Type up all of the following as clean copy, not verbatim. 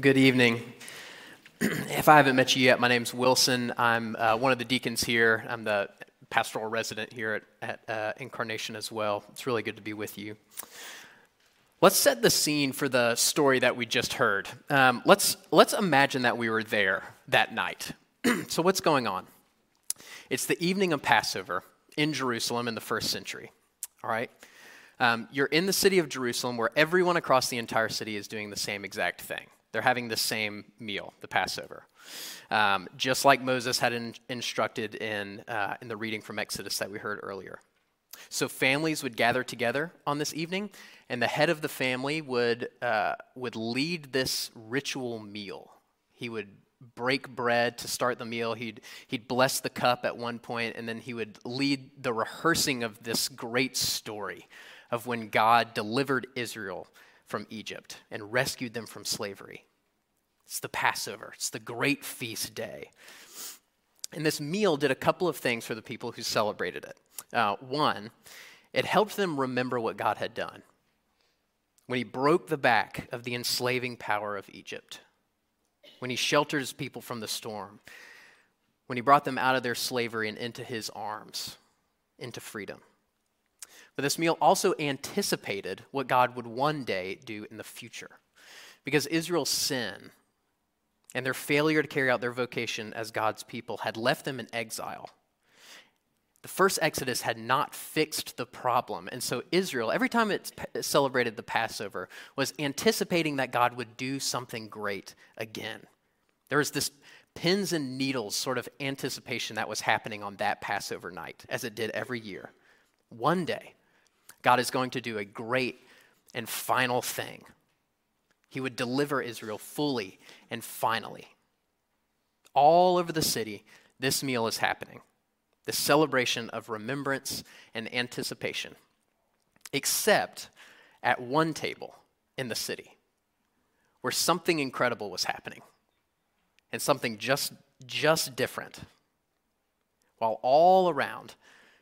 Good evening. If I haven't met you yet, my name's Wilson. I'm one of the deacons here. I'm the pastoral resident here at Incarnation as well. It's really good to be with you. Let's set the scene for the story that we just heard. Let's imagine that we were there that night. So what's going on? It's the evening of Passover in Jerusalem in the first century. All right? You're in the city of Jerusalem where everyone across the entire city is doing the same exact thing. They're having the same meal, the Passover. Just like Moses had instructed in the reading from Exodus that we heard earlier. So families would gather together on this evening, and the head of the family would lead this ritual meal. He would break bread to start the meal. He'd bless the cup at one point, and then he would lead the rehearsing of this great story of when God delivered Israel from Egypt and rescued them from slavery. It's the Passover. It's the great feast day. And this meal did a couple of things for the people who celebrated it. One, it helped them remember what God had done when he broke the back of the enslaving power of Egypt, when he sheltered his people from the storm, when he brought them out of their slavery and into his arms, into freedom. But this meal also anticipated what God would one day do in the future, because Israel's sin and their failure to carry out their vocation as God's people had left them in exile. The first Exodus had not fixed the problem, and so Israel, every time it celebrated the Passover, was anticipating that God would do something great again. There was this pins and needles sort of anticipation that was happening on that Passover night, as it did every year. One day, God is going to do a great and final thing. He would deliver Israel fully and finally. All over the city, this meal is happening. The celebration of remembrance and anticipation. Except at one table in the city where something incredible was happening and something just different. While all around,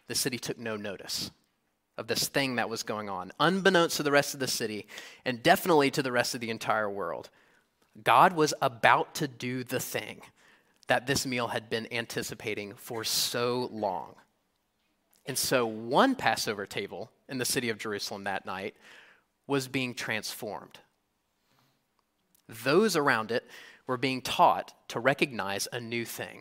the city took no notice of this thing that was going on, unbeknownst to the rest of the city and definitely to the rest of the entire world. God was about to do the thing that this meal had been anticipating for so long. And so one Passover table in the city of Jerusalem that night was being transformed. Those around it were being taught to recognize a new thing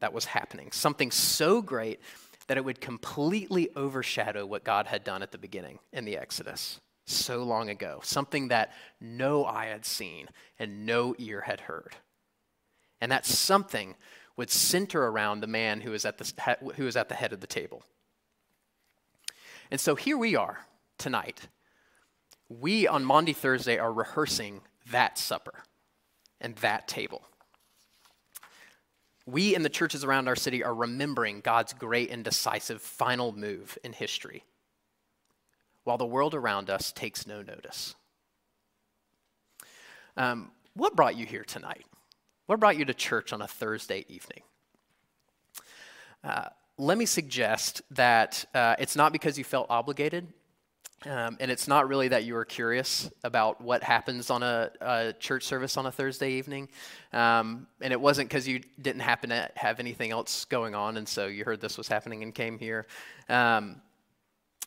that was happening, something so great that it would completely overshadow what God had done at the beginning in the Exodus so long ago, something that no eye had seen and no ear had heard. And that something would center around the man who was at the head of the table. And so here we are tonight. We on Maundy Thursday are rehearsing that supper and that table. We and the churches around our city are remembering God's great and decisive final move in history, while the world around us takes no notice. What brought you here tonight? What brought you to church on a Thursday evening? Let me suggest that it's not because you felt obligated, and it's not really that you were curious about what happens on a church service on a Thursday evening, and it wasn't because you didn't happen to have anything else going on, and so you heard this was happening and came here. Let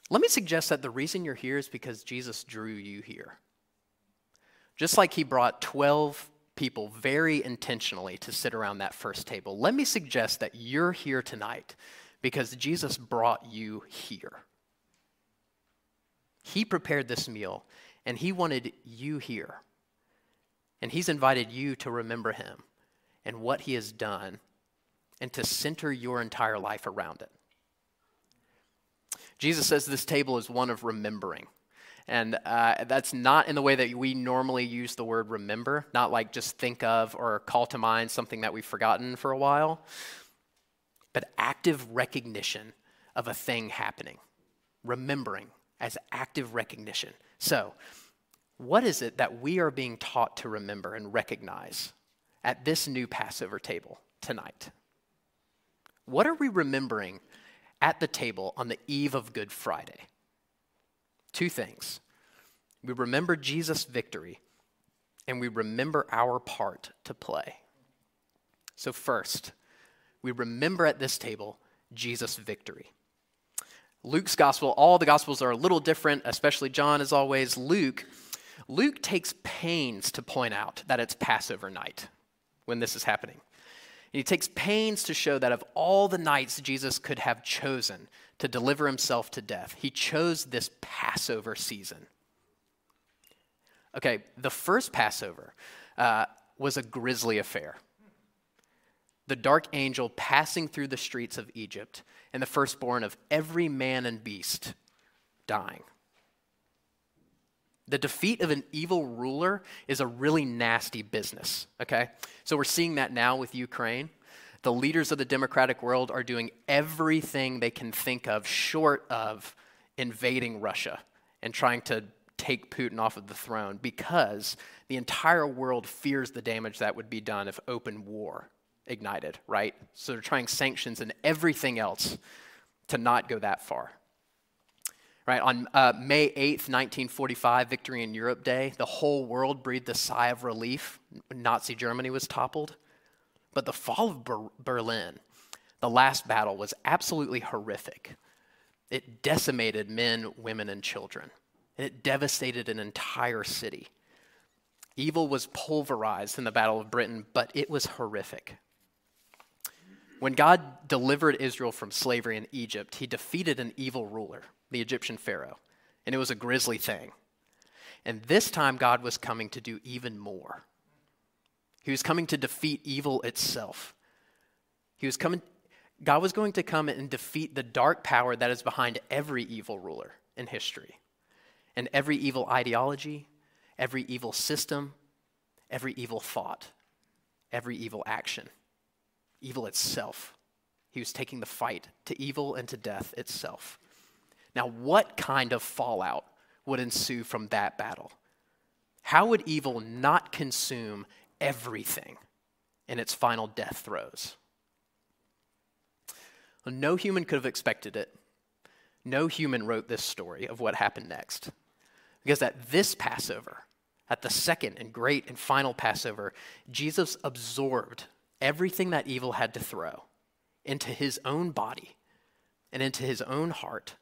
me suggest that the reason you're here is because Jesus drew you here. Just like he brought 12 people very intentionally to sit around that first table. Let me suggest that you're here tonight because Jesus brought you here. He prepared this meal, and he wanted you here. And he's invited you to remember him and what he has done and to center your entire life around it. Jesus says this table is one of remembering. And that's not in the way that we normally use the word remember, not like just think of or call to mind something that we've forgotten for a while, but active recognition of a thing happening, remembering as active recognition. So what is it that we are being taught to remember and recognize at this new Passover table tonight? What are we remembering at the table on the eve of Good Friday? Two things. We remember Jesus' victory and we remember our part to play. So first, we remember at this table Jesus' victory. Luke's gospel, all the gospels are a little different, especially John as always. Luke takes pains to point out that it's Passover night when this is happening. And he takes pains to show that of all the nights Jesus could have chosen to deliver himself to death, he chose this Passover season. Okay, the first Passover was a grisly affair. The dark angel passing through the streets of Egypt and the firstborn of every man and beast dying. The defeat of an evil ruler is a really nasty business, okay? So we're seeing that now with Ukraine. The leaders of the democratic world are doing everything they can think of short of invading Russia and trying to take Putin off of the throne because the entire world fears the damage that would be done if open war ignited, right? So they're trying sanctions and everything else to not go that far. Right, on May 8th, 1945, Victory in Europe Day, the whole world breathed a sigh of relief. Nazi Germany was toppled. But the fall of Berlin, the last battle, was absolutely horrific. It decimated men, women, and children. And it devastated an entire city. Evil was pulverized in the Battle of Britain, but it was horrific. When God delivered Israel from slavery in Egypt, he defeated an evil ruler, the Egyptian Pharaoh, and it was a grisly thing. And this time God was coming to do even more. He was coming to defeat evil itself. God was going to come and defeat the dark power that is behind every evil ruler in history. And every evil ideology, every evil system, every evil thought, every evil action, evil itself. He was taking the fight to evil and to death itself. Now, what kind of fallout would ensue from that battle? How would evil not consume everything in its final death throes? Well, no human could have expected it. No human wrote this story of what happened next. Because at this Passover, at the second and great and final Passover, Jesus absorbed everything that evil had to throw into his own body and into his own heart,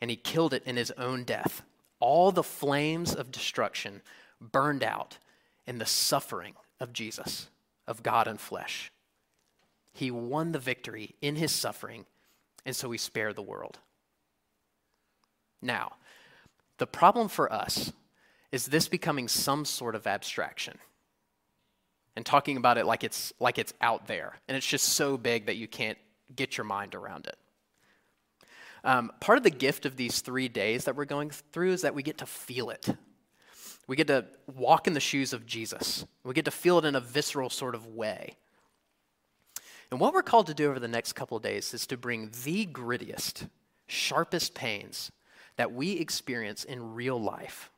and he killed it in his own death. All the flames of destruction burned out in the suffering of Jesus, of God in flesh. He won the victory in his suffering, and so we spare the world. Now, the problem for us is this becoming some sort of abstraction and talking about it like it's out there, and it's just so big that you can't get your mind around it. Part of the gift of these 3 days that we're going through is that we get to feel it. We get to walk in the shoes of Jesus. We get to feel it in a visceral sort of way. And what we're called to do over the next couple of days is to bring the grittiest, sharpest pains that we experience in real life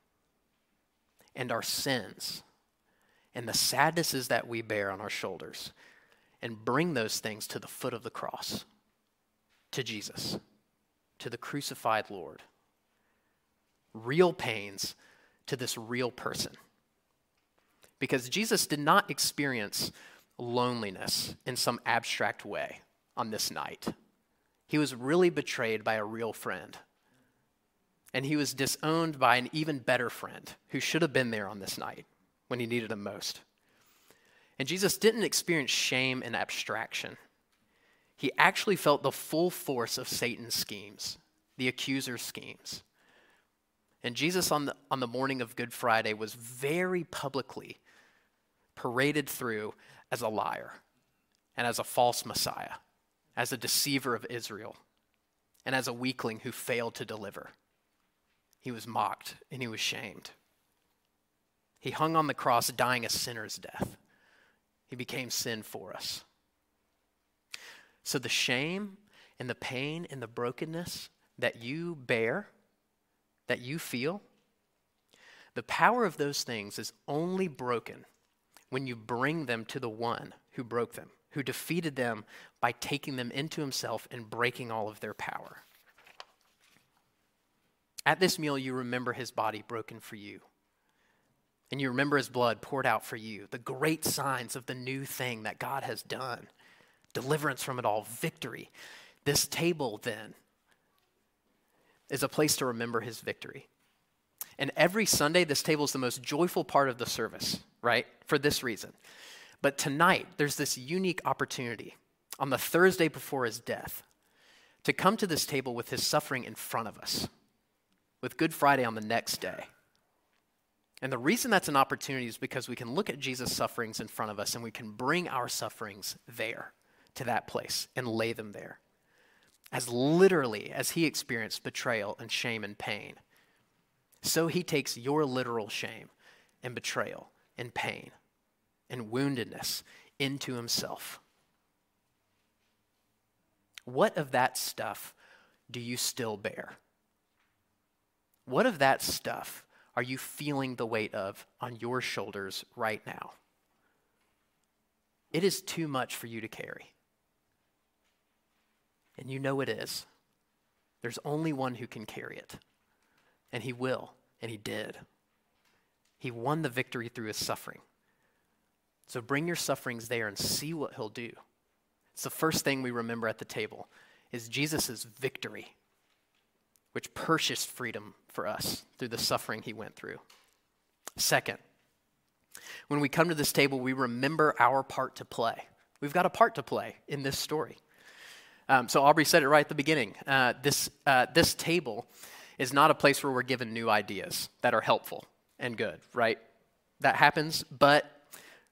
and our sins and the sadnesses that we bear on our shoulders and bring those things to the foot of the cross, to Jesus, to the crucified Lord. Real pains to this real person. Because Jesus did not experience loneliness in some abstract way on this night. He was really betrayed by a real friend. And he was disowned by an even better friend who should have been there on this night when he needed him most. And Jesus didn't experience shame and abstraction. He actually felt the full force of Satan's schemes, the accuser's schemes. And Jesus on the morning of Good Friday was very publicly paraded through as a liar and as a false messiah, as a deceiver of Israel, and as a weakling who failed to deliver. He was mocked and he was shamed. He hung on the cross dying a sinner's death. He became sin for us. So the shame and the pain and the brokenness that you bear, that you feel, the power of those things is only broken when you bring them to the one who broke them, who defeated them by taking them into himself and breaking all of their power. At this meal, you remember his body broken for you. And you remember his blood poured out for you, the great signs of the new thing that God has done, deliverance from it all, victory. This table then is a place to remember his victory. And every Sunday, this table is the most joyful part of the service, right? For this reason. But tonight, there's this unique opportunity on the Thursday before his death to come to this table with his suffering in front of us, with Good Friday on the next day. And the reason that's an opportunity is because we can look at Jesus' sufferings in front of us and we can bring our sufferings there, to that place, and lay them there. As literally as he experienced betrayal and shame and pain, so he takes your literal shame and betrayal and pain and woundedness into himself. What of that stuff do you still bear? What of that stuff are you feeling the weight of on your shoulders right now? It is too much for you to carry. And you know it is. There's only one who can carry it. And he will, and he did. He won the victory through his suffering. So bring your sufferings there and see what he'll do. It's the first thing we remember at the table is Jesus' victory, which purchased freedom for us through the suffering he went through. Second, when we come to this table, we remember our part to play. We've got a part to play in this story. So Aubrey said it right at the beginning. This table is not a place where we're given new ideas that are helpful and good, right? That happens, but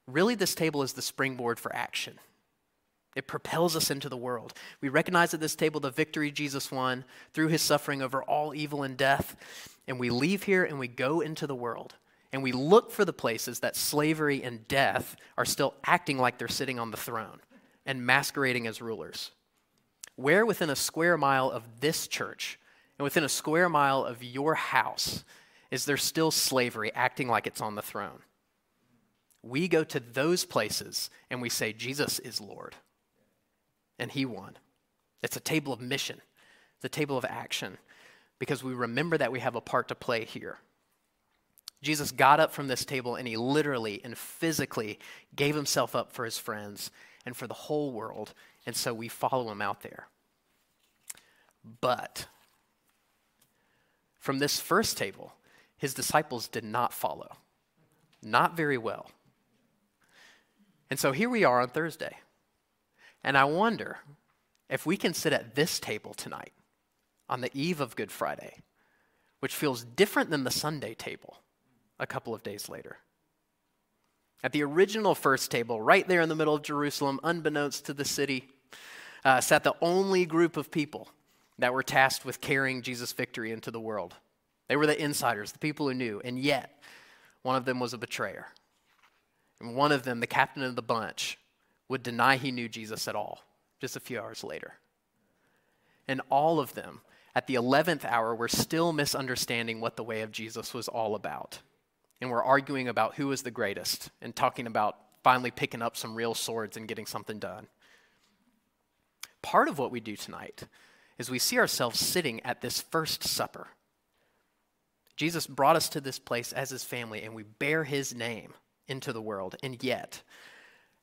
really this table is the springboard for action. It propels us into the world. We recognize at this table the victory Jesus won through his suffering over all evil and death. And we leave here and we go into the world. And we look for the places that slavery and death are still acting like they're sitting on the throne and masquerading as rulers. Where within a square mile of this church and within a square mile of your house is there still slavery acting like it's on the throne? We go to those places and we say, Jesus is Lord. And he won. It's a table of mission. It's a table of action. Because we remember that we have a part to play here. Jesus got up from this table and he literally and physically gave himself up for his friends and for the whole world. And so we follow him out there. But from this first table, his disciples did not follow. Not very well. And so here we are on Thursday. And I wonder if we can sit at this table tonight on the eve of Good Friday, which feels different than the Sunday table a couple of days later. At the original first table, right there in the middle of Jerusalem, unbeknownst to the city, sat the only group of people that were tasked with carrying Jesus' victory into the world. They were the insiders, the people who knew, and yet one of them was a betrayer. And one of them, the captain of the bunch, would deny he knew Jesus at all just a few hours later. And all of them, at the 11th hour, were still misunderstanding what the way of Jesus was all about. And were arguing about who was the greatest and talking about finally picking up some real swords and getting something done. Part of what we do tonight is we see ourselves sitting at this first supper. Jesus brought us to this place as his family, and we bear his name into the world, and yet,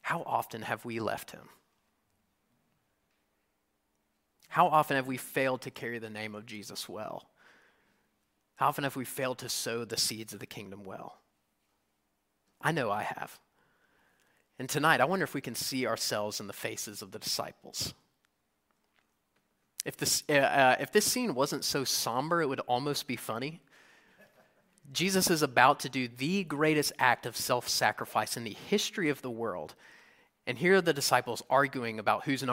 how often have we left him? How often have we failed to carry the name of Jesus well? How often have we failed to sow the seeds of the kingdom well? I know I have. And tonight, I wonder if we can see ourselves in the faces of the disciples. If this scene wasn't so somber, it would almost be funny. Jesus is about to do the greatest act of self-sacrifice in the history of the world. And here are the disciples arguing about who's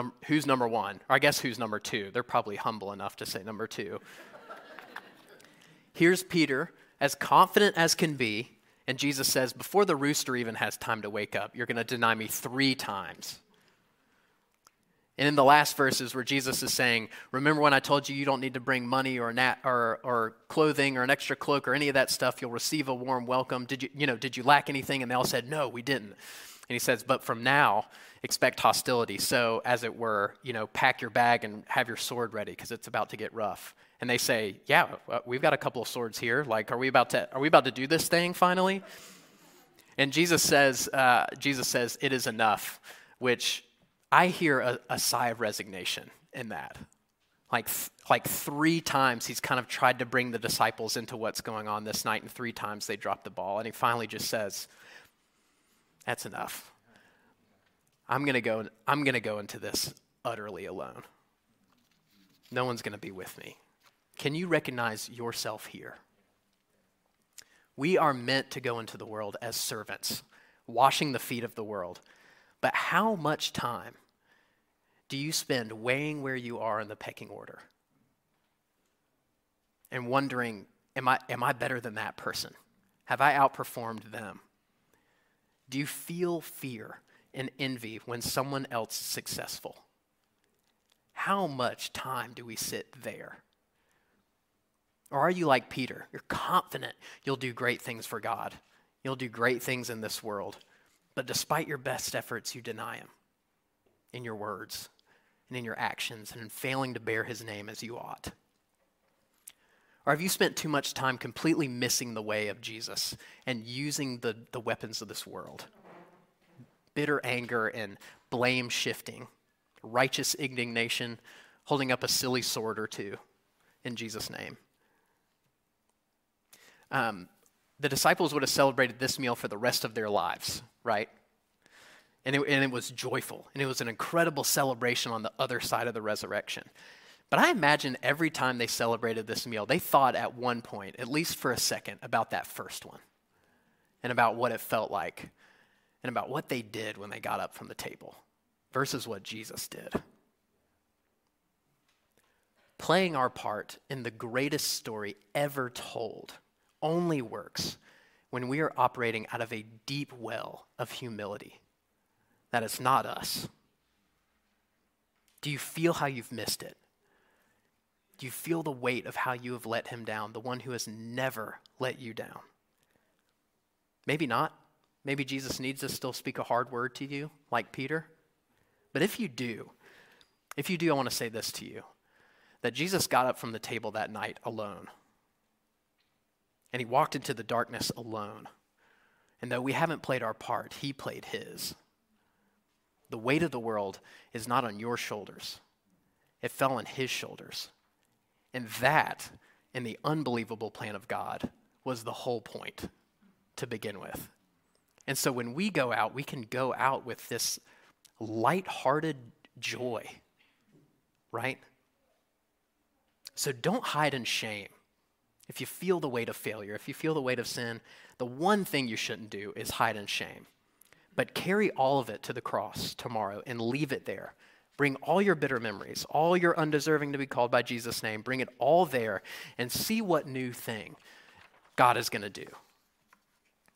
number one, or I guess who's number two. They're probably humble enough to say number two. Here's Peter, as confident as can be, and Jesus says, before the rooster even has time to wake up, you're going to deny me 3 times. And in the last verses where Jesus is saying, remember when I told you don't need to bring money or clothing or an extra cloak or any of that stuff, you'll receive a warm welcome. Did you lack anything? And they all said, no, we didn't. And he says, but from now, expect hostility. So as it were, pack your bag and have your sword ready because it's about to get rough. And they say, yeah, we've got a couple of swords here. Like, are we about to do this thing finally? And Jesus says, it is enough, which I hear a sigh of resignation in that. Like three times he's kind of tried to bring the disciples into what's going on this night, and three times they drop the ball. And he finally just says, that's enough. I'm going to go into this utterly alone. No one's going to be with me. Can you recognize yourself here? We are meant to go into the world as servants, washing the feet of the world. But how much time do you spend weighing where you are in the pecking order and wondering, am I better than that person? Have I outperformed them? Do you feel fear and envy when someone else is successful? How much time do we sit there? Or are you like Peter? You're confident you'll do great things for God. You'll do great things in this world. But despite your best efforts, you deny him in your words and in your actions and in failing to bear his name as you ought. Or have you spent too much time completely missing the way of Jesus and using the weapons of this world? Bitter anger and blame shifting, righteous indignation, holding up a silly sword or two in Jesus' name. The disciples would have celebrated this meal for the rest of their lives, right? And it was joyful, and it was an incredible celebration on the other side of the resurrection. But I imagine every time they celebrated this meal, they thought at one point, at least for a second, about that first one and about what it felt like and about what they did when they got up from the table versus what Jesus did. Playing our part in the greatest story ever told only works when we are operating out of a deep well of humility. That it's not us. Do you feel how you've missed it? Do you feel the weight of how you have let him down, the one who has never let you down? Maybe not. Maybe Jesus needs to still speak a hard word to you, like Peter. But if you do, I want to say this to you, that Jesus got up from the table that night alone. And he walked into the darkness alone. And though we haven't played our part, he played his. The weight of the world is not on your shoulders. It fell on his shoulders. And that, in the unbelievable plan of God, was the whole point to begin with. And so when we go out, we can go out with this lighthearted joy, right? So don't hide in shame. If you feel the weight of failure, if you feel the weight of sin, the one thing you shouldn't do is hide in shame. But carry all of it to the cross tomorrow and leave it there. Bring all your bitter memories, all your undeserving to be called by Jesus' name, bring it all there and see what new thing God is going to do.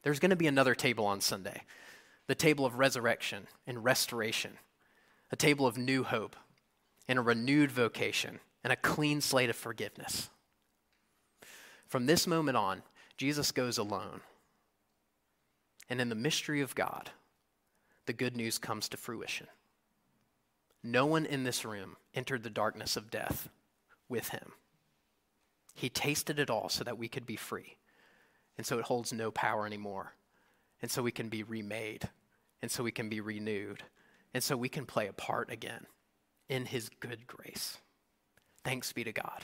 There's going to be another table on Sunday, the table of resurrection and restoration, a table of new hope and a renewed vocation and a clean slate of forgiveness. From this moment on, Jesus goes alone. And in the mystery of God, the good news comes to fruition. No one in this room entered the darkness of death with him. He tasted it all so that we could be free. And so it holds no power anymore. And so we can be remade. And so we can be renewed. And so we can play a part again in his good grace. Thanks be to God.